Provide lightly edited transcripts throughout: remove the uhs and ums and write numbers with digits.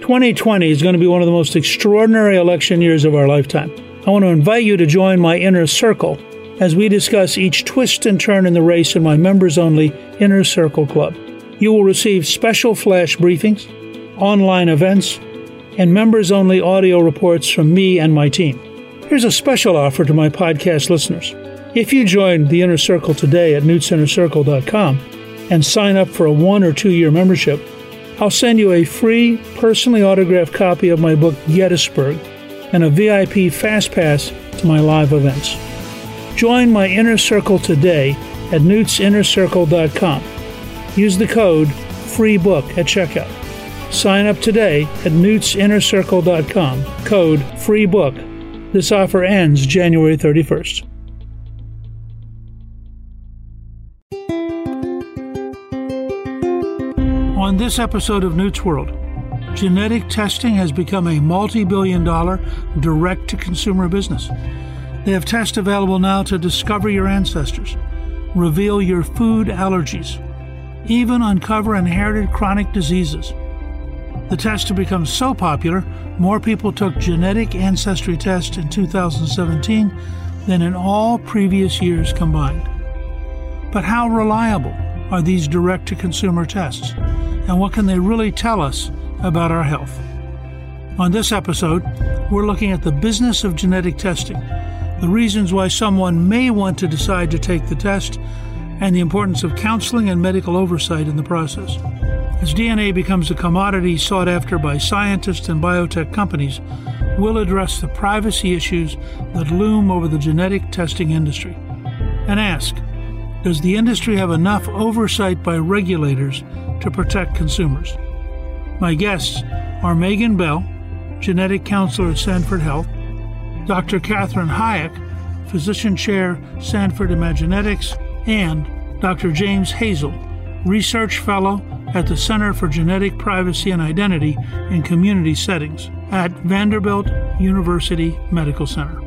2020 is going to be one of the most extraordinary election years of our lifetime. I want to invite you to join my inner circle as we discuss each twist and turn in the race in my members-only Inner Circle Club. You will receive special flash briefings, online events, and members-only audio reports from me and my team. Here's a special offer to my podcast listeners. If you join the Inner Circle today at newtsinnercircle.com and sign up for a 1 or 2 year membership, I'll send you a free, personally autographed copy of my book, Gettysburg, and a VIP Fast Pass to my live events. Join my Inner Circle today at newtsinnercircle.com. Use the code FREEBOOK at checkout. Sign up today at newtsinnercircle.com, code FREEBOOK. This offer ends January 31st. On this episode of Newt's World, genetic testing has become a multi-billion-dollar direct-to-consumer business. They have tests available now to discover your ancestors, reveal your food allergies, even uncover inherited chronic diseases. The tests have become so popular, more people took genetic ancestry tests in 2017 than in all previous years combined. But how reliable are these direct-to-consumer tests? And what can they really tell us about our health? On this episode, we're looking at the business of genetic testing, the reasons why someone may want to decide to take the test, and the importance of counseling and medical oversight in the process. As DNA becomes a commodity sought after by scientists and biotech companies, we'll address the privacy issues that loom over the genetic testing industry and ask, does the industry have enough oversight by regulators to protect consumers? My guests are Megan Bell, genetic counselor at Sanford Health, Dr. Katherine Hayek, physician chair, Sanford Imagenetics, and Dr. James Hazel, research fellow at the Center for Genetic Privacy and Identity in Community Settings at Vanderbilt University Medical Center.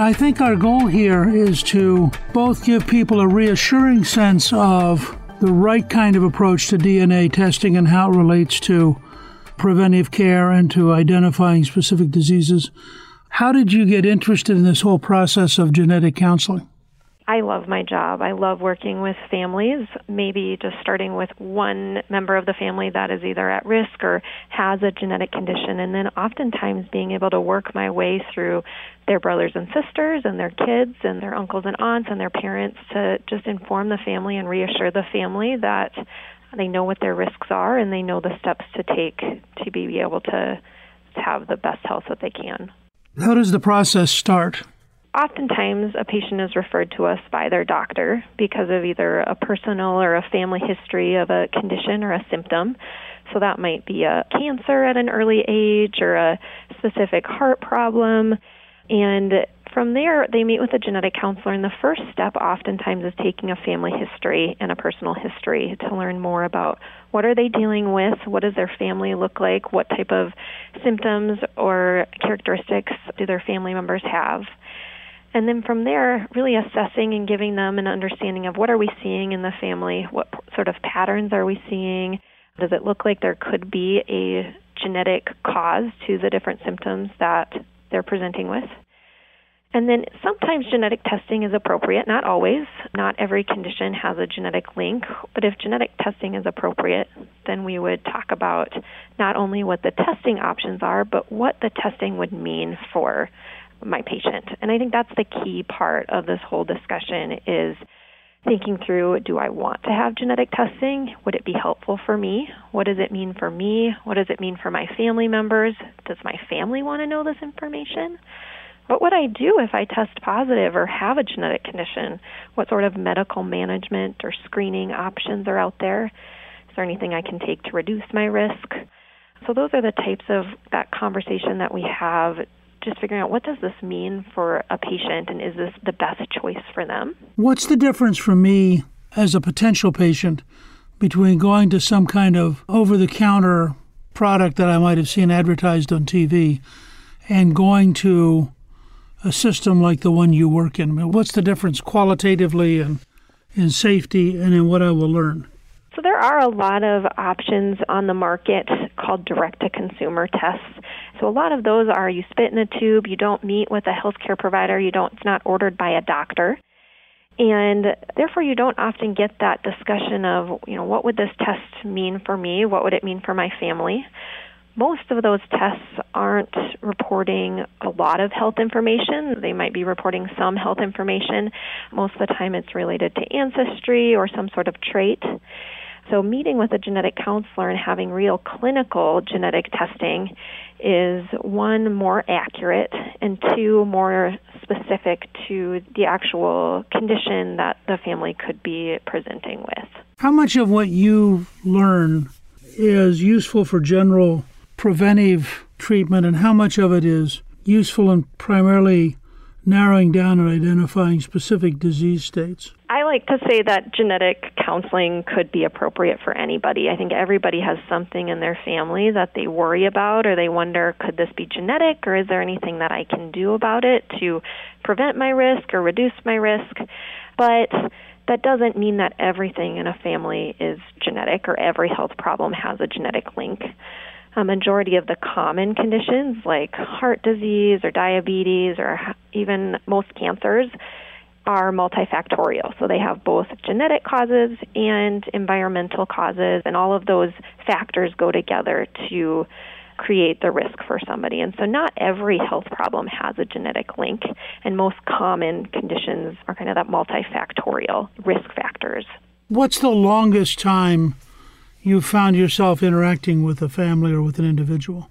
I think our goal here is to both give people a reassuring sense of the right kind of approach to DNA testing and how it relates to preventive care and to identifying specific diseases. How did you get interested in this whole process of genetic counseling? I love my job. I love working with families, maybe just starting with one member of the family that is either at risk or has a genetic condition, and then oftentimes being able to work my way through their brothers and sisters and their kids and their uncles and aunts and their parents to just inform the family and reassure the family that they know what their risks are and they know the steps to take to be able to have the best health that they can. How does the process start? Oftentimes, a patient is referred to us by their doctor because of either a personal or a family history of a condition or a symptom. So that might be a cancer at an early age or a specific heart problem. And from there, they meet with a genetic counselor, and the first step oftentimes is taking a family history and a personal history to learn more about what are they dealing with, what does their family look like, what type of symptoms or characteristics do their family members have. And then from there, really assessing and giving them an understanding of what are we seeing in the family, what sort of patterns are we seeing, does it look like there could be a genetic cause to the different symptoms that they're presenting with. And then sometimes genetic testing is appropriate, not always. Not every condition has a genetic link, but if genetic testing is appropriate, then we would talk about not only what the testing options are, but what the testing would mean for my patient. And I think that's the key part of this whole discussion is thinking through, do I want to have genetic testing? Would it be helpful for me? What does it mean for me? What does it mean for my family members? Does my family want to know this information? What would I do if I test positive or have a genetic condition? What sort of medical management or screening options are out there? Is there anything I can take to reduce my risk? So those are the types of that conversation that we have, just figuring out what does this mean for a patient and is this the best choice for them? What's the difference for me as a potential patient between going to some kind of over-the-counter product that I might have seen advertised on TV and going to a system like the one you work in? I mean, what's the difference qualitatively and in safety and in what I will learn? So there are a lot of options on the market called direct-to-consumer tests. So a lot of those are you spit in a tube, you don't meet with a healthcare provider, it's not ordered by a doctor. And therefore, you don't often get that discussion of, what would this test mean for me? What would it mean for my family? Most of those tests aren't reporting a lot of health information. They might be reporting some health information. Most of the time, it's related to ancestry or some sort of trait. So meeting with a genetic counselor and having real clinical genetic testing is, one, more accurate, and two, more specific to the actual condition that the family could be presenting with. How much of what you learn is useful for general preventive treatment, and how much of it is useful in primarily narrowing down and identifying specific disease states? I like to say that genetic counseling could be appropriate for anybody. I think everybody has something in their family that they worry about or they wonder, could this be genetic or is there anything that I can do about it to prevent my risk or reduce my risk? But that doesn't mean that everything in a family is genetic or every health problem has a genetic link. A majority of the common conditions like heart disease or diabetes or even most cancers are multifactorial. So they have both genetic causes and environmental causes, and all of those factors go together to create the risk for somebody. And so not every health problem has a genetic link, and most common conditions are kind of that multifactorial risk factors. What's the longest time you found yourself interacting with a family or with an individual?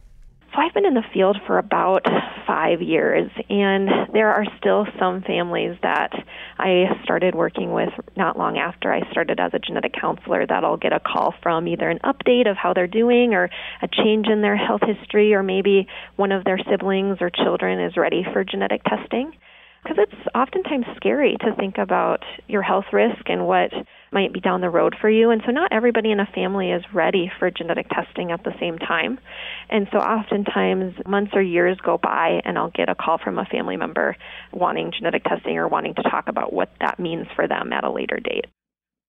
So I've been in the field for about 5 years, and there are still some families that I started working with not long after I started as a genetic counselor that I'll get a call from, either an update of how they're doing or a change in their health history, or maybe one of their siblings or children is ready for genetic testing. Because it's oftentimes scary to think about your health risk and what might be down the road for you. And so not everybody in a family is ready for genetic testing at the same time. And so oftentimes months or years go by and I'll get a call from a family member wanting genetic testing or wanting to talk about what that means for them at a later date.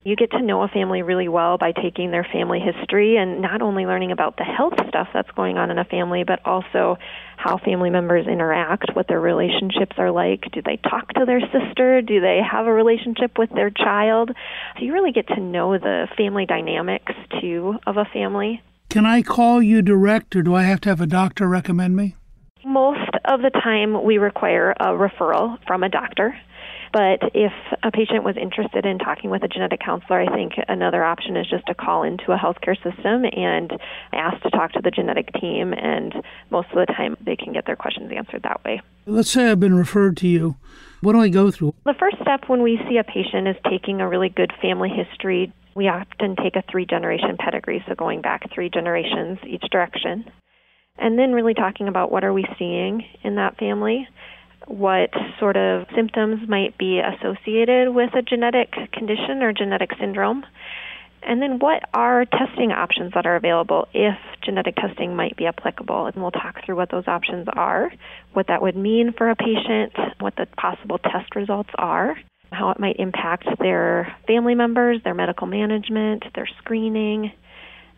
You get to know a family really well by taking their family history and not only learning about the health stuff that's going on in a family, but also how family members interact, what their relationships are like. Do they talk to their sister? Do they have a relationship with their child? So you really get to know the family dynamics, too, of a family. Can I call you direct, or do I have to have a doctor recommend me? Most of the time, we require a referral from a doctor. But if a patient was interested in talking with a genetic counselor, I think another option is just to call into a healthcare system and ask to talk to the genetic team. And most of the time, they can get their questions answered that way. Let's say I've been referred to you. What do I go through? The first step when we see a patient is taking a really good family history. We often take a 3-generation pedigree, so going back 3 generations each direction. And then really talking about what are we seeing in that family. What sort of symptoms might be associated with a genetic condition or genetic syndrome, and then what are testing options that are available if genetic testing might be applicable. And we'll talk through what those options are, what that would mean for a patient, what the possible test results are, how it might impact their family members, their medical management, their screening,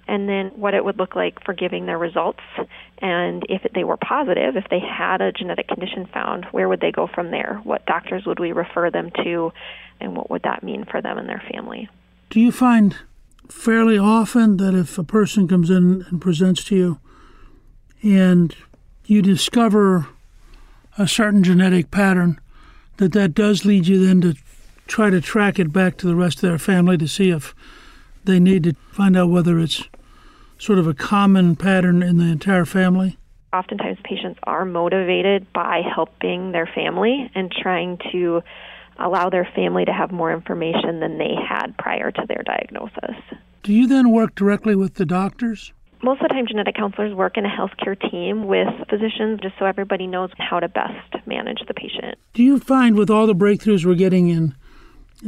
and then what it would look like for giving their results. And if they were positive, if they had a genetic condition found, where would they go from there? What doctors would we refer them to, and what would that mean for them and their family? Do you find fairly often that if a person comes in and presents to you and you discover a certain genetic pattern, that does lead you then to try to track it back to the rest of their family to see if they need to find out whether it's sort of a common pattern in the entire family? Oftentimes patients are motivated by helping their family and trying to allow their family to have more information than they had prior to their diagnosis. Do you then work directly with the doctors? Most of the time genetic counselors work in a healthcare team with physicians just so everybody knows how to best manage the patient. Do you find with all the breakthroughs we're getting in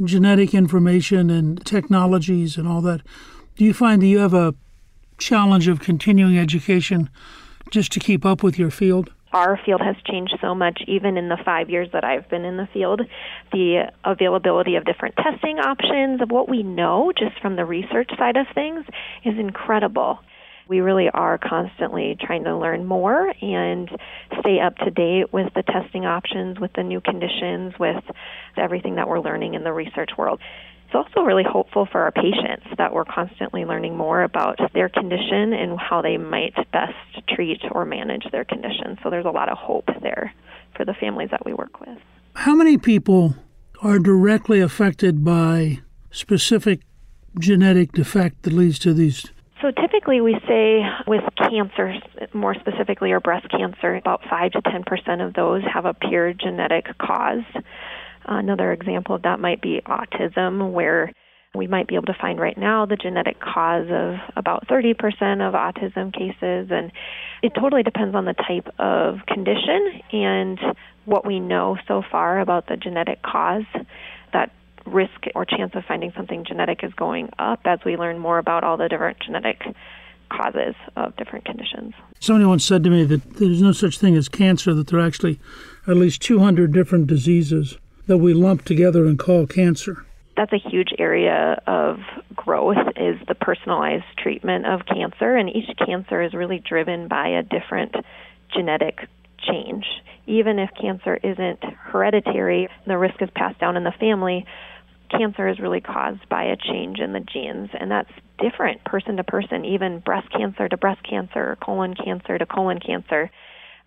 genetic information and technologies and all that, do you find that you have a challenge of continuing education just to keep up with your field? Our field has changed so much, even in the 5 years that I've been in the field. The availability of different testing options, of what we know just from the research side of things, is incredible. We really are constantly trying to learn more and stay up to date with the testing options, with the new conditions, with everything that we're learning in the research world. It's also really hopeful for our patients that we're constantly learning more about their condition and how they might best treat or manage their condition. So there's a lot of hope there for the families that we work with. How many people are directly affected by specific genetic defect that leads to these? So typically we say with cancer, more specifically, or breast cancer, about 5 to 10% of those have a pure genetic cause. Another example of that might be autism, where we might be able to find right now the genetic cause of about 30% of autism cases. And it totally depends on the type of condition and what we know so far about the genetic cause. That risk or chance of finding something genetic is going up as we learn more about all the different genetic causes of different conditions. Somebody once said to me that there's no such thing as cancer, that there are actually at least 200 different diseases that we lump together and call cancer. That's a huge area of growth, is the personalized treatment of cancer, and each cancer is really driven by a different genetic change. Even if cancer isn't hereditary, the risk is passed down in the family, cancer is really caused by a change in the genes, and that's different person to person, even breast cancer to breast cancer, colon cancer to colon cancer.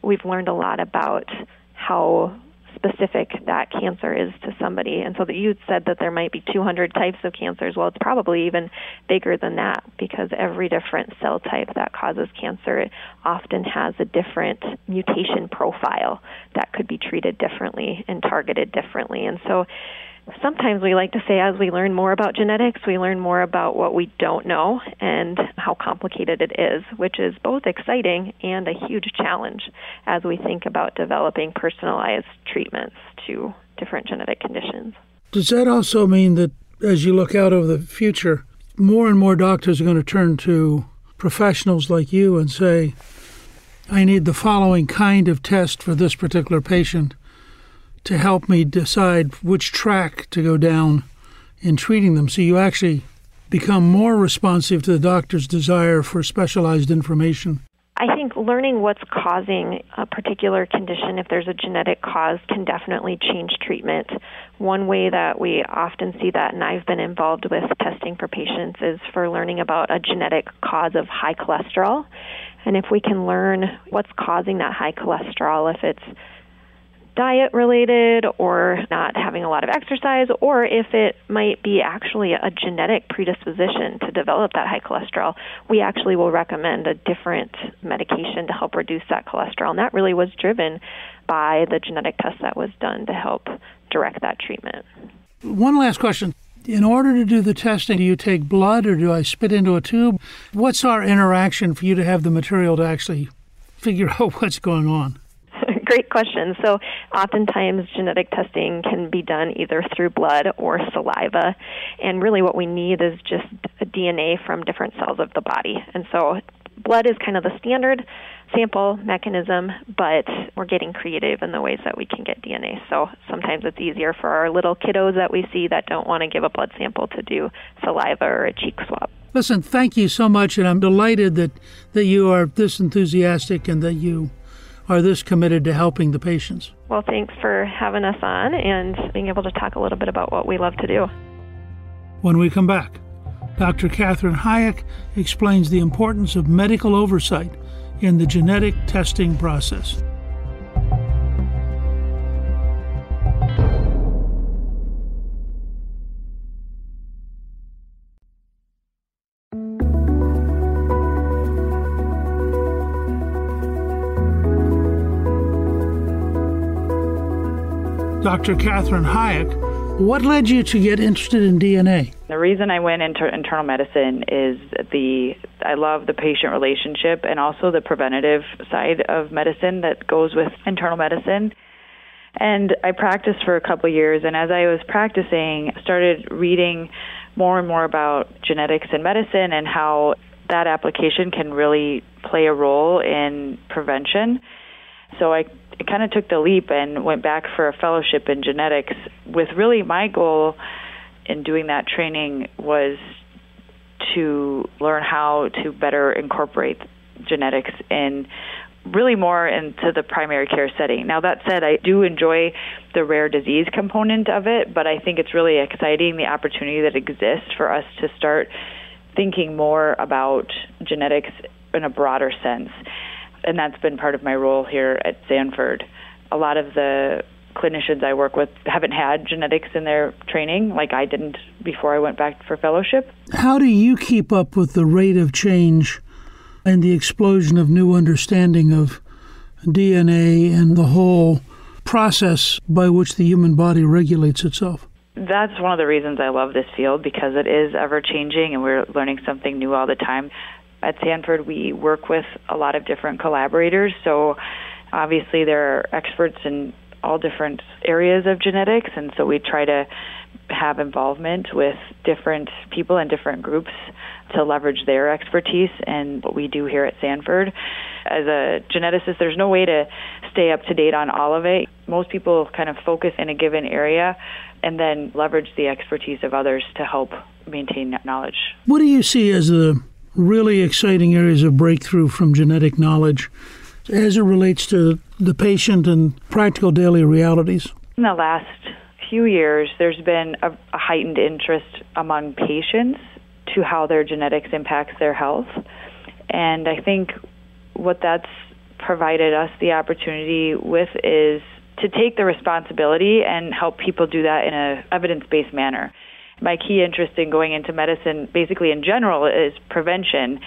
We've learned a lot about how specific that cancer is to somebody. And so that you said that there might be 200 types of cancers. Well, it's probably even bigger than that, because every different cell type that causes cancer often has a different mutation profile that could be treated differently and targeted differently. And so sometimes we like to say, as we learn more about genetics, we learn more about what we don't know and how complicated it is, which is both exciting and a huge challenge as we think about developing personalized treatments to different genetic conditions. Does that also mean that as you look out over the future, more and more doctors are going to turn to professionals like you and say, I need the following kind of test for this particular patient to help me decide which track to go down in treating them. So you actually become more responsive to the doctor's desire for specialized information. I think learning what's causing a particular condition, if there's a genetic cause, can definitely change treatment. One way that we often see that, and I've been involved with testing for patients, is for learning about a genetic cause of high cholesterol. And if we can learn what's causing that high cholesterol, if it's diet related or not having a lot of exercise, or if it might be actually a genetic predisposition to develop that high cholesterol, we actually will recommend a different medication to help reduce that cholesterol. And that really was driven by the genetic test that was done to help direct that treatment. One last question. In order to do the testing, do you take blood or do I spit into a tube? What's our interaction for you to have the material to actually figure out what's going on? Great question. So oftentimes genetic testing can be done either through blood or saliva. And really what we need is just DNA from different cells of the body. And so blood is kind of the standard sample mechanism, but we're getting creative in the ways that we can get DNA. So sometimes it's easier for our little kiddos that we see that don't want to give a blood sample to do saliva or a cheek swab. Listen, thank you so much. And I'm delighted that you are this enthusiastic and that you are this committed to helping the patients. Well, thanks for having us on and being able to talk a little bit about what we love to do. When we come back, Dr. Katherine Hayek explains the importance of medical oversight in the genetic testing process. Dr. Katherine Hayek, what led you to get interested in DNA? The reason I went into internal medicine is I love the patient relationship and also the preventative side of medicine that goes with internal medicine. And I practiced for a couple of years, and as I was practicing, I started reading more and more about genetics and medicine and how that application can really play a role in prevention. So I kind of took the leap and went back for a fellowship in genetics with really my goal in doing that training was to learn how to better incorporate genetics in really more into the primary care setting. Now, that said, I do enjoy the rare disease component of it, but I think it's really exciting, the opportunity that exists for us to start thinking more about genetics in a broader sense. And that's been part of my role here at Sanford. A lot of the clinicians I work with haven't had genetics in their training, like I didn't before I went back for fellowship. How do you keep up with the rate of change and the explosion of new understanding of DNA and the whole process by which the human body regulates itself? That's one of the reasons I love this field, because it is ever-changing and we're learning something new all the time. At Sanford, we work with a lot of different collaborators, so obviously there are experts in all different areas of genetics, and so we try to have involvement with different people and different groups to leverage their expertise and what we do here at Sanford. As a geneticist, there's no way to stay up to date on all of it. Most people kind of focus in a given area and then leverage the expertise of others to help maintain that knowledge. What do you see as the really exciting areas of breakthrough from genetic knowledge as it relates to the patient and practical daily realities? In the last few years, there's been a heightened interest among patients to how their genetics impacts their health. And I think what that's provided us the opportunity with is to take the responsibility and help people do that in an evidence-based manner. My key interest in going into medicine, basically in general, is prevention.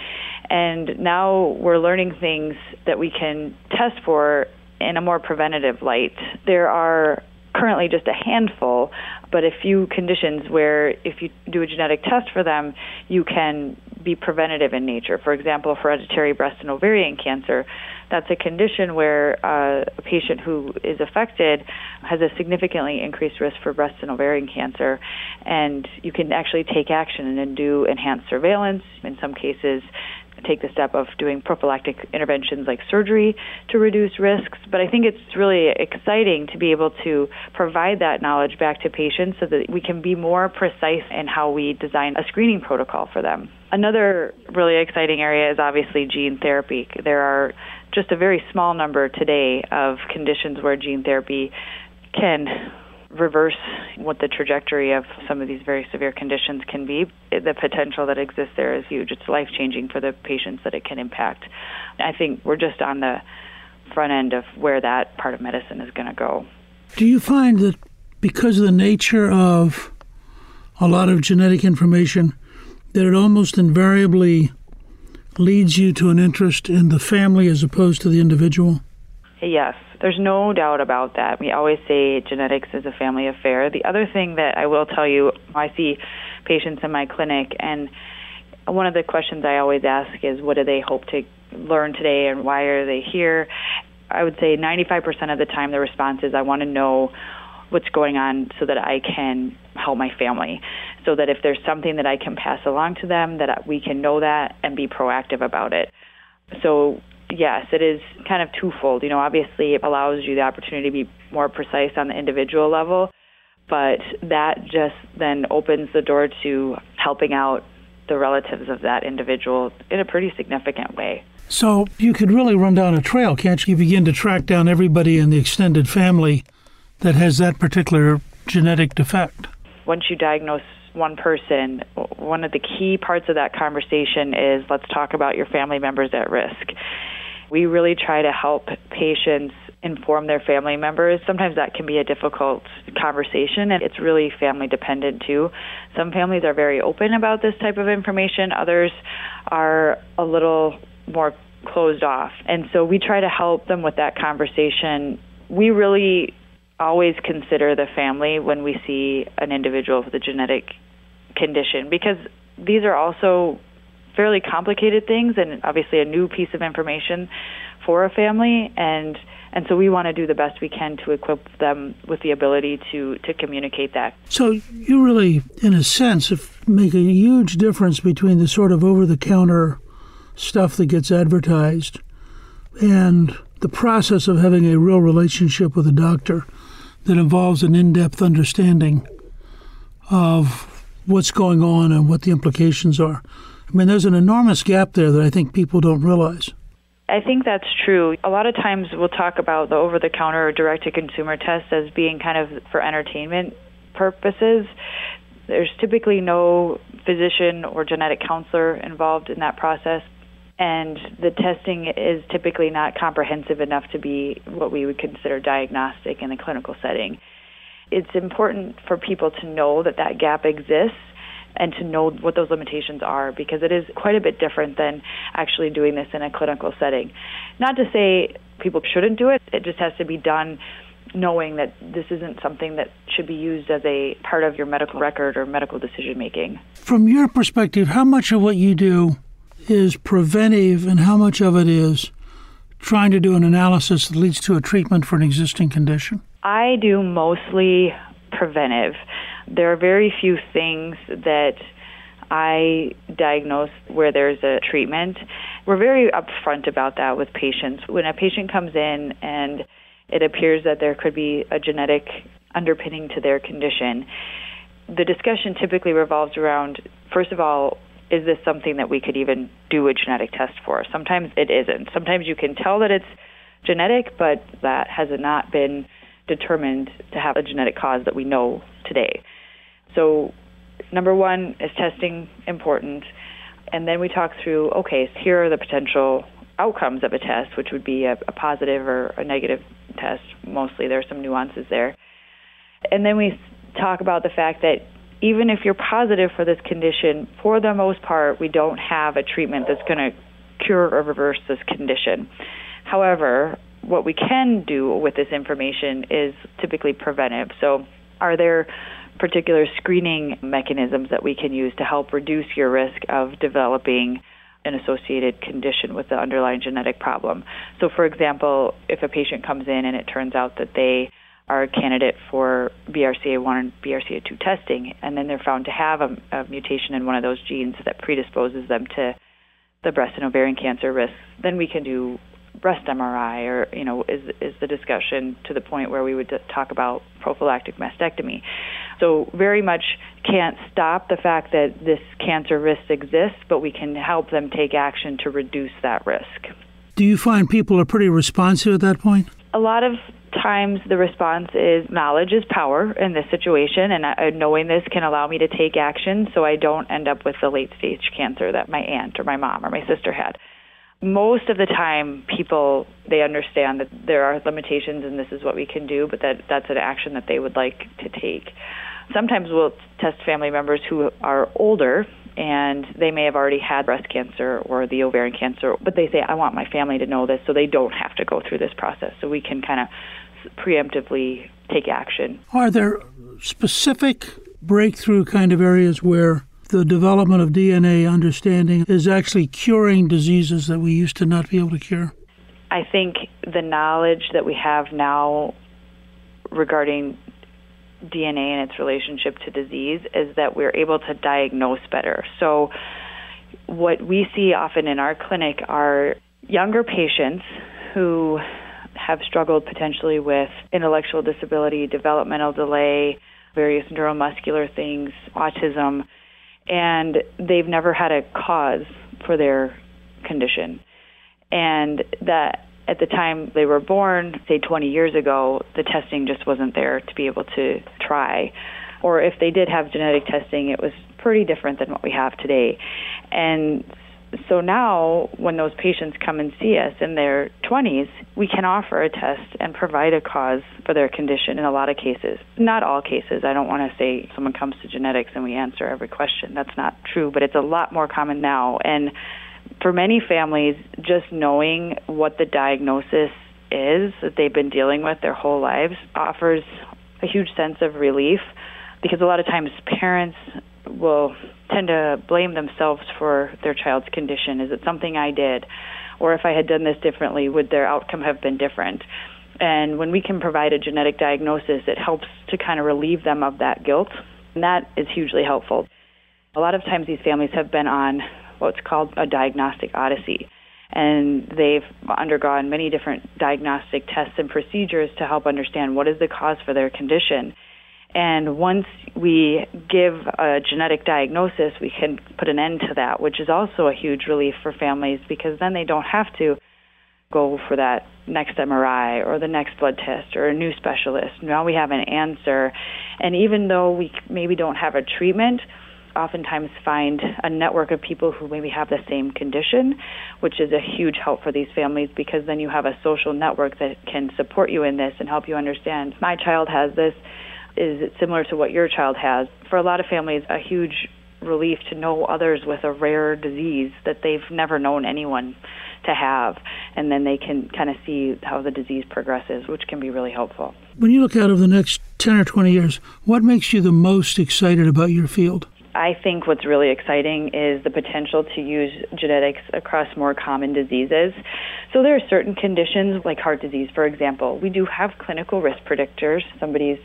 And now we're learning things that we can test for in a more preventative light. There are currently just a handful, but a few conditions where if you do a genetic test for them, you can be preventative in nature. For example, hereditary breast and ovarian cancer. That's a condition where a patient who is affected has a significantly increased risk for breast and ovarian cancer, and you can actually take action and do enhanced surveillance. In some cases, take the step of doing prophylactic interventions like surgery to reduce risks. But I think it's really exciting to be able to provide that knowledge back to patients so that we can be more precise in how we design a screening protocol for them. Another really exciting area is obviously gene therapy. There are just a very small number today of conditions where gene therapy can reverse what the trajectory of some of these very severe conditions can be. The potential that exists there is huge. It's life-changing for the patients that it can impact. I think we're just on the front end of where that part of medicine is going to go. Do you find that because of the nature of a lot of genetic information, that it almost invariably leads you to an interest in the family as opposed to the individual? Yes, there's no doubt about that. We always say genetics is a family affair. The other thing that I will tell you, I see patients in my clinic, and one of the questions I always ask is, what do they hope to learn today and why are they here? I would say 95% of the time the response is, I want to know what's going on so that I can help my family, so that if there's something that I can pass along to them, that we can know that and be proactive about it. So yes, it is kind of twofold. You know, obviously it allows you the opportunity to be more precise on the individual level, but that just then opens the door to helping out the relatives of that individual in a pretty significant way. So you could really run down a trail, can't you? You begin to track down everybody in the extended family that has that particular genetic defect. Once you diagnose one person, one of the key parts of that conversation is, let's talk about your family members at risk. We really try to help patients inform their family members. Sometimes that can be a difficult conversation, and it's really family dependent too. Some families are very open about this type of information. Others are a little more closed off. And so we try to help them with that conversation. We really always consider the family when we see an individual with a genetic condition, because these are also fairly complicated things and obviously a new piece of information for a family. And so we want to do the best we can to equip them with the ability to communicate that. So you really, in a sense, make a huge difference between the sort of over-the-counter stuff that gets advertised and the process of having a real relationship with a doctor that involves an in-depth understanding of what's going on and what the implications are. I mean, there's an enormous gap there that I think people don't realize. I think that's true. A lot of times we'll talk about the over-the-counter or direct-to-consumer test as being kind of for entertainment purposes. There's typically no physician or genetic counselor involved in that process, and the testing is typically not comprehensive enough to be what we would consider diagnostic in the clinical setting. It's important for people to know that that gap exists and to know what those limitations are, because it is quite a bit different than actually doing this in a clinical setting. Not to say people shouldn't do it, it just has to be done knowing that this isn't something that should be used as a part of your medical record or medical decision making. From your perspective, how much of what you do is preventive and how much of it is trying to do an analysis that leads to a treatment for an existing condition? I do mostly preventive. There are very few things that I diagnose where there's a treatment. We're very upfront about that with patients. When a patient comes in and it appears that there could be a genetic underpinning to their condition, the discussion typically revolves around, first of all, is this something that we could even do a genetic test for? Sometimes it isn't. Sometimes you can tell that it's genetic, but that has not been determined to have a genetic cause that we know today. So number one, is testing important? And then we talk through, okay, so here are the potential outcomes of a test, which would be a positive or a negative test. Mostly there are some nuances there. And then we talk about the fact that even if you're positive for this condition, for the most part, we don't have a treatment that's going to cure or reverse this condition. However, what we can do with this information is typically preventive. So are there particular screening mechanisms that we can use to help reduce your risk of developing an associated condition with the underlying genetic problem? So for example, if a patient comes in and it turns out that they are a candidate for BRCA1 and BRCA2 testing, and then they're found to have a mutation in one of those genes that predisposes them to the breast and ovarian cancer risks, then we can do breast MRI, or, you know, is the discussion to the point where we would talk about prophylactic mastectomy. So very much can't stop the fact that this cancer risk exists, but we can help them take action to reduce that risk. Do you find people are pretty responsive at that point? A lot of times the response is knowledge is power in this situation, and knowing this can allow me to take action so I don't end up with the late-stage cancer that my aunt or my mom or my sister had. Most of the time, people, they understand that there are limitations and this is what we can do, but that's an action that they would like to take. Sometimes we'll test family members who are older and they may have already had breast cancer or the ovarian cancer, but they say, I want my family to know this so they don't have to go through this process. So we can kind of preemptively take action. Are there specific breakthrough kind of areas where the development of DNA understanding is actually curing diseases that we used to not be able to cure? I think the knowledge that we have now regarding DNA and its relationship to disease is that we're able to diagnose better. So what we see often in our clinic are younger patients who have struggled potentially with intellectual disability, developmental delay, various neuromuscular things, autism, and they've never had a cause for their condition. And that at the time they were born, say 20 years ago, the testing just wasn't there to be able to try. Or if they did have genetic testing, it was pretty different than what we have today. And so now when those patients come and see us in their 20s, we can offer a test and provide a cause for their condition in a lot of cases. Not all cases. I don't want to say someone comes to genetics and we answer every question. That's not true, but it's a lot more common now. And for many families, just knowing what the diagnosis is that they've been dealing with their whole lives offers a huge sense of relief, because a lot of times parents will tend to blame themselves for their child's condition. Is it something I did? Or if I had done this differently, would their outcome have been different? And when we can provide a genetic diagnosis, it helps to kind of relieve them of that guilt. And that is hugely helpful. A lot of times these families have been on what's called a diagnostic odyssey. And they've undergone many different diagnostic tests and procedures to help understand what is the cause for their condition. And once we give a genetic diagnosis, we can put an end to that, which is also a huge relief for families, because then they don't have to go for that next MRI or the next blood test or a new specialist. Now we have an answer. And even though we maybe don't have a treatment, oftentimes find a network of people who maybe have the same condition, which is a huge help for these families, because then you have a social network that can support you in this and help you understand, my child has this. Is it similar to what your child has? For a lot of families, a huge relief to know others with a rare disease that they've never known anyone to have, and then they can kind of see how the disease progresses, which can be really helpful. When you look out over the next 10 or 20 years, what makes you the most excited about your field? I think what's really exciting is the potential to use genetics across more common diseases. So there are certain conditions, like heart disease, for example. We do have clinical risk predictors, somebody's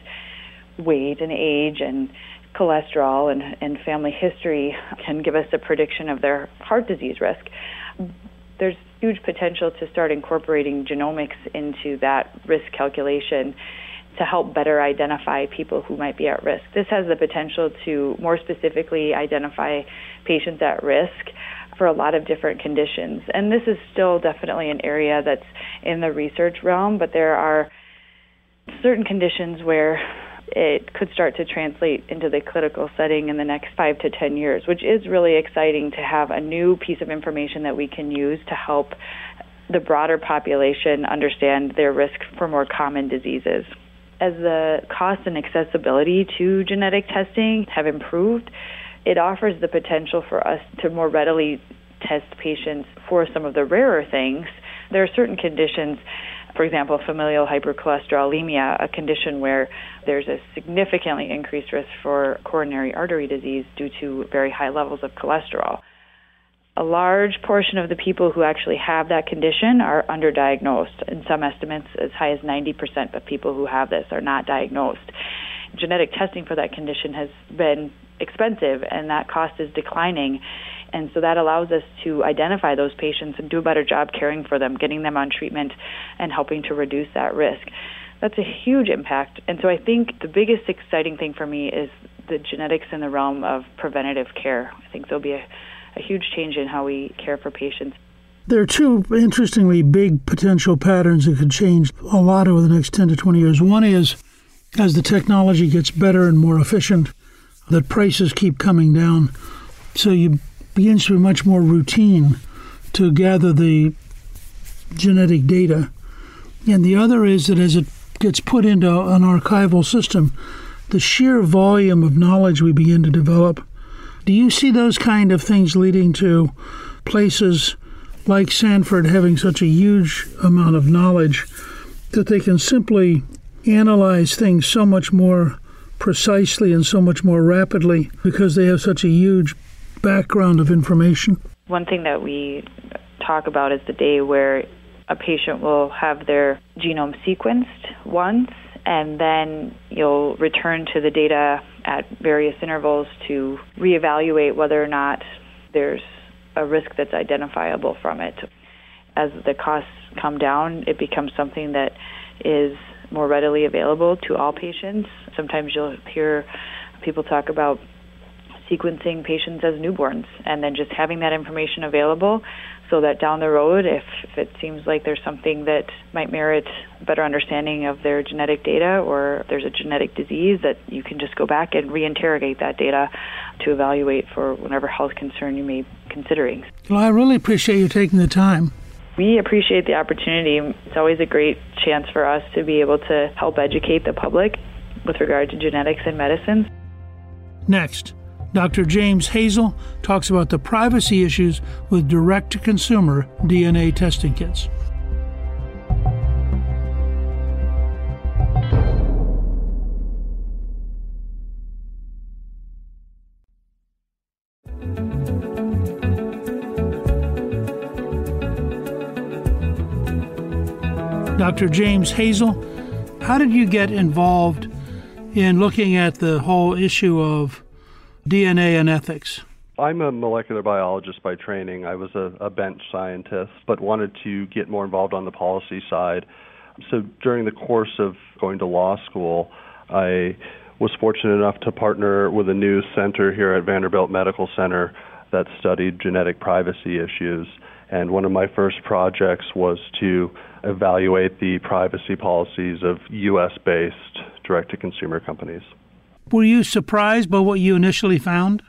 weight and age and cholesterol and family history can give us a prediction of their heart disease risk. There's huge potential to start incorporating genomics into that risk calculation to help better identify people who might be at risk. This has the potential to more specifically identify patients at risk for a lot of different conditions. And this is still definitely an area that's in the research realm, but there are certain conditions where it could start to translate into the clinical setting in the next 5 to 10 years, which is really exciting to have a new piece of information that we can use to help the broader population understand their risk for more common diseases. As the cost and accessibility to genetic testing have improved, it offers the potential for us to more readily test patients for some of the rarer things. There are certain conditions, for example, familial hypercholesterolemia, a condition where there's a significantly increased risk for coronary artery disease due to very high levels of cholesterol. A large portion of the people who actually have that condition are underdiagnosed. In some estimates, as high as 90% of people who have this are not diagnosed. Genetic testing for that condition has been expensive, and that cost is declining. And so that allows us to identify those patients and do a better job caring for them, getting them on treatment, and helping to reduce that risk. That's a huge impact. And so I think the biggest exciting thing for me is the genetics in the realm of preventative care. I think there'll be a huge change in how we care for patients. There are two interestingly big potential patterns that could change a lot over the next 10 to 20 years. One is, as the technology gets better and more efficient, the prices keep coming down. So you begins to be much more routine to gather the genetic data. And the other is that as it gets put into an archival system, the sheer volume of knowledge we begin to develop. Do you see those kind of things leading to places like Sanford having such a huge amount of knowledge that they can simply analyze things so much more precisely and so much more rapidly because they have such a huge background of information? One thing that we talk about is the day where a patient will have their genome sequenced once, and then you'll return to the data at various intervals to reevaluate whether or not there's a risk that's identifiable from it. As the costs come down, it becomes something that is more readily available to all patients. Sometimes you'll hear people talk about sequencing patients as newborns and then just having that information available so that down the road, if it seems like there's something that might merit a better understanding of their genetic data, or there's a genetic disease, that you can just go back and reinterrogate that data to evaluate for whatever health concern you may be considering. Well, I really appreciate you taking the time. We appreciate the opportunity. It's always a great chance for us to be able to help educate the public with regard to genetics and medicine. Next, Dr. James Hazel talks about the privacy issues with direct-to-consumer DNA testing kits. Dr. James Hazel, how did you get involved in looking at the whole issue of DNA and ethics? I'm a molecular biologist by training. I was a bench scientist, but wanted to get more involved on the policy side. So during the course of going to law school, I was fortunate enough to partner with a new center here at Vanderbilt Medical Center that studied genetic privacy issues. And one of my first projects was to evaluate the privacy policies of U.S.-based direct-to-consumer companies. Were you surprised by what you initially found?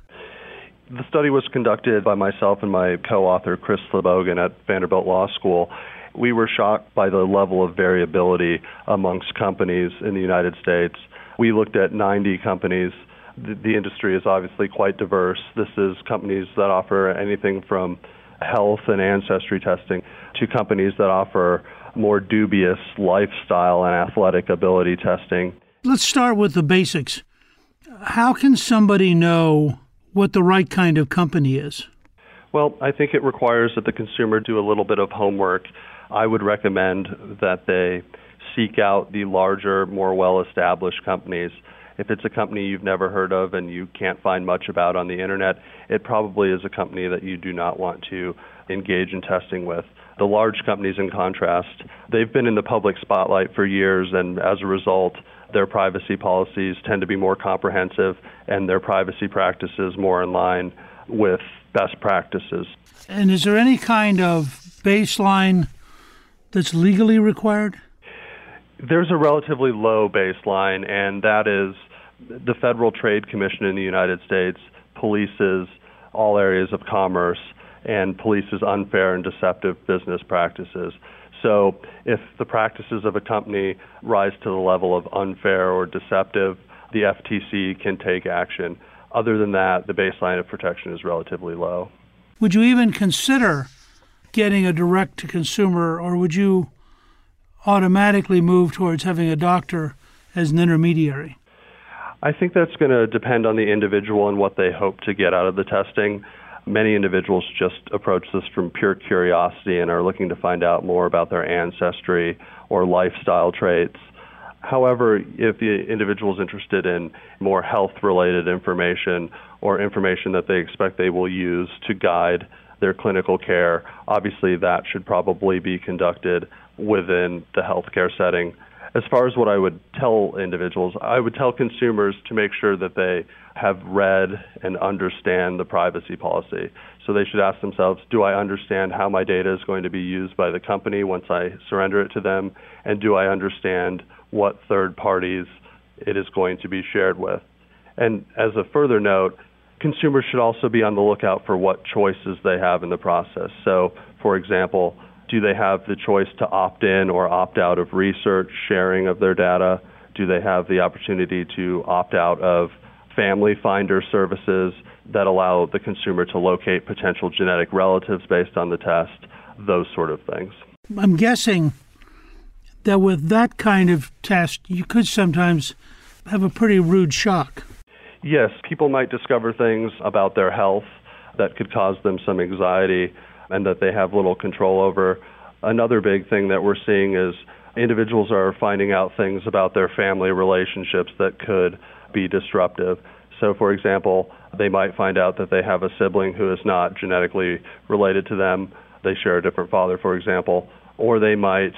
The study was conducted by myself and my co-author, Chris Slobogin, at Vanderbilt Law School. We were shocked by the level of variability amongst companies in the United States. We looked at 90 companies. The industry is obviously quite diverse. This is companies that offer anything from health and ancestry testing to companies that offer more dubious lifestyle and athletic ability testing. Let's start with the basics. How can somebody know what the right kind of company is? Well, I think it requires that the consumer do a little bit of homework. I would recommend that they seek out the larger, more well-established companies. If it's a company you've never heard of and you can't find much about on the internet, it probably is a company that you do not want to engage in testing with. The large companies, in contrast, they've been in the public spotlight for years, and as a result, their privacy policies tend to be more comprehensive and their privacy practices more in line with best practices. And is there any kind of baseline that's legally required? There's a relatively low baseline, and that is the Federal Trade Commission in the United States polices all areas of commerce and polices unfair and deceptive business practices. So if the practices of a company rise to the level of unfair or deceptive, the FTC can take action. Other than that, the baseline of protection is relatively low. Would you even consider getting a direct-to-consumer, or would you automatically move towards having a doctor as an intermediary? I think that's going to depend on the individual and what they hope to get out of the testing. Many individuals just approach this from pure curiosity and are looking to find out more about their ancestry or lifestyle traits. However, if the individual is interested in more health-related information or information that they expect they will use to guide their clinical care, obviously that should probably be conducted within the healthcare setting. As far as what I would tell individuals, I would tell consumers to make sure that they have read and understand the privacy policy. So they should ask themselves, do I understand how my data is going to be used by the company once I surrender it to them? And do I understand what third parties it is going to be shared with? And as a further note, consumers should also be on the lookout for what choices they have in the process. So, for example, do they have the choice to opt in or opt out of research, sharing of their data? Do they have the opportunity to opt out of family finder services that allow the consumer to locate potential genetic relatives based on the test? Those sort of things. I'm guessing that with that kind of test, you could sometimes have a pretty rude shock. Yes, people might discover things about their health that could cause them some anxiety and that they have little control over. Another big thing that we're seeing is individuals are finding out things about their family relationships that could be disruptive. So, for example, they might find out that they have a sibling who is not genetically related to them. They share a different father, for example, or they might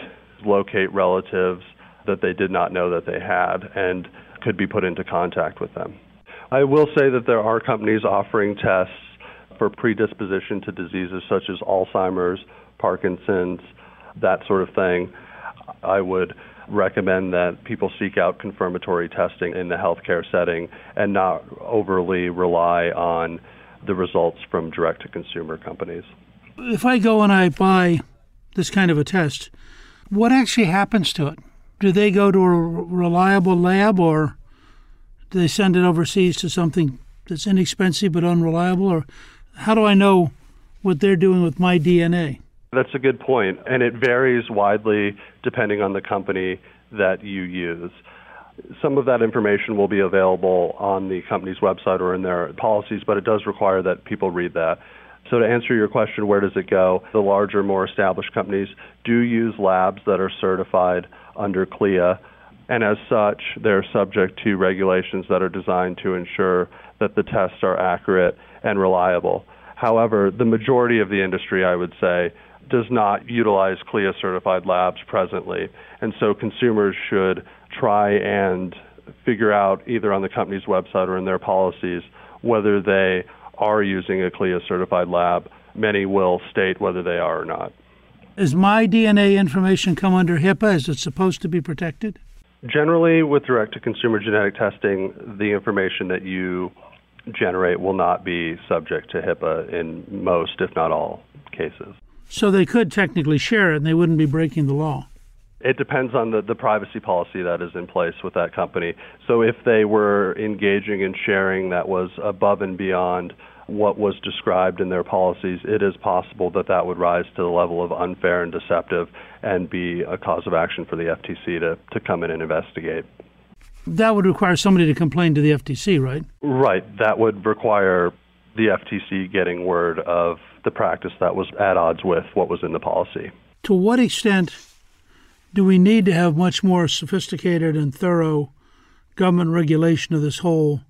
locate relatives that they did not know that they had and could be put into contact with them. I will say that there are companies offering tests for predisposition to diseases such as Alzheimer's, Parkinson's, that sort of thing. I would recommend that people seek out confirmatory testing in the healthcare setting and not overly rely on the results from direct-to-consumer companies. If I go and I buy this kind of a test, what actually happens to it? Do they go to a reliable lab, or do they send it overseas to something that's inexpensive but unreliable, or how do I know what they're doing with my DNA? That's a good point, and it varies widely depending on the company that you use. Some of that information will be available on the company's website or in their policies, but it does require that people read that. So to answer your question, where does it go? The larger, more established companies do use labs that are certified under CLIA, and as such, they're subject to regulations that are designed to ensure that the tests are accurate and reliable. However, the majority of the industry, I would say, does not utilize CLIA-certified labs presently. And so consumers should try and figure out, either on the company's website or in their policies, whether they are using a CLIA-certified lab. Many will state whether they are or not. Does my DNA information come under HIPAA? Is it supposed to be protected? Generally, with direct-to-consumer genetic testing, the information that you generate will not be subject to HIPAA in most, if not all, cases. So they could technically share it and they wouldn't be breaking the law. It depends on the privacy policy that is in place with that company. So if they were engaging in sharing that was above and beyond what was described in their policies, it is possible that that would rise to the level of unfair and deceptive and be a cause of action for the FTC to come in and investigate. That would require somebody to complain to the FTC, right? Right. That would require the FTC getting word of the practice that was at odds with what was in the policy. To what extent do we need to have much more sophisticated and thorough government regulation of this whole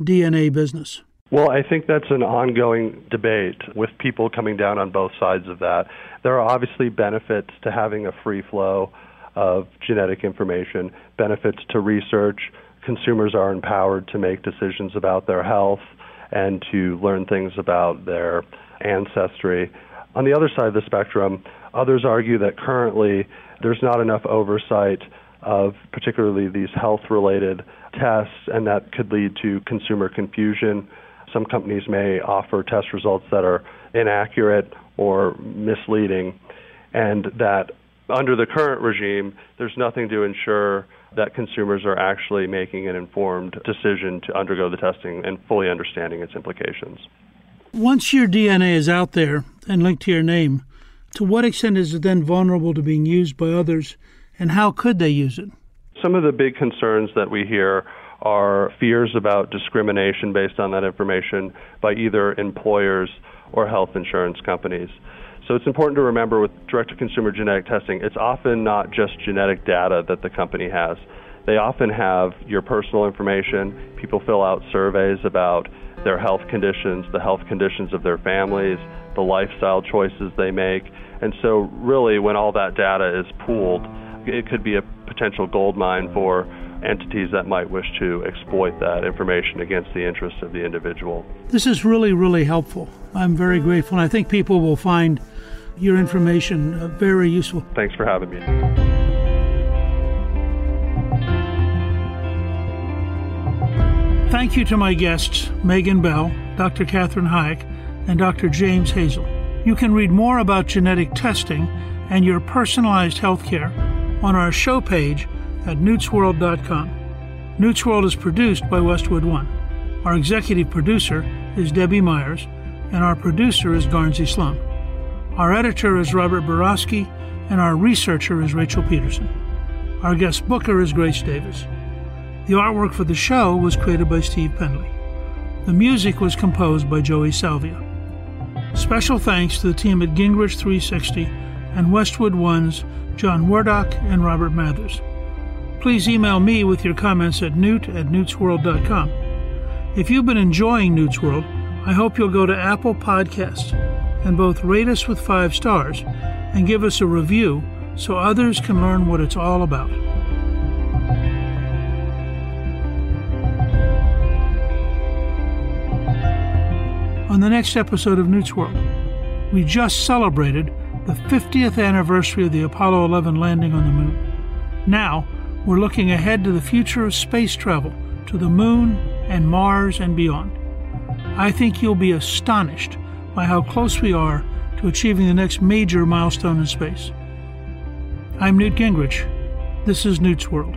DNA business? Well, I think that's an ongoing debate with people coming down on both sides of that. There are obviously benefits to having a free flow of genetic information, benefits to research. Consumers are empowered to make decisions about their health and to learn things about their ancestry. On the other side of the spectrum, others argue that currently there's not enough oversight of particularly these health-related tests, and that could lead to consumer confusion. Some companies may offer test results that are inaccurate or misleading, and that under the current regime, there's nothing to ensure that consumers are actually making an informed decision to undergo the testing and fully understanding its implications. Once your DNA is out there and linked to your name, to what extent is it then vulnerable to being used by others, and how could they use it? Some of the big concerns that we hear are fears about discrimination based on that information by either employers or health insurance companies. So it's important to remember with direct-to-consumer genetic testing, it's often not just genetic data that the company has. They often have your personal information. People fill out surveys about their health conditions, the health conditions of their families, the lifestyle choices they make. And so really, when all that data is pooled, it could be a potential gold mine for entities that might wish to exploit that information against the interests of the individual. This is really, really helpful. I'm very grateful, and I think people will find your information very useful. Thanks for having me. Thank you to my guests, Megan Bell, Dr. Katherine Hayek, and Dr. James Hazel. You can read more about genetic testing and your personalized health care on our show page at newtsworld.com. Newt's World is produced by Westwood One. Our executive producer is Debbie Myers, and our producer is Garnsey Slum. Our editor is Robert Borowski, and our researcher is Rachel Peterson. Our guest booker is Grace Davis. The artwork for the show was created by Steve Pendley. The music was composed by Joey Salvia. Special thanks to the team at Gingrich 360 and Westwood One's John Wardock and Robert Mathers. Please email me with your comments at newt@newtsworld.com. If you've been enjoying Newt's World, I hope you'll go to Apple Podcasts and both rate us with 5 stars and give us a review so others can learn what it's all about. On the next episode of Newt's World, we just celebrated the 50th anniversary of the Apollo 11 landing on the moon. Now, we're looking ahead to the future of space travel, to the moon and Mars and beyond. I think you'll be astonished by how close we are to achieving the next major milestone in space. I'm Newt Gingrich. This is Newt's World.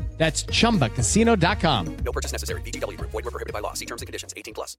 That's ChumbaCasino.com. No purchase necessary. VGW Group. Void where prohibited by law. See terms and conditions. 18+.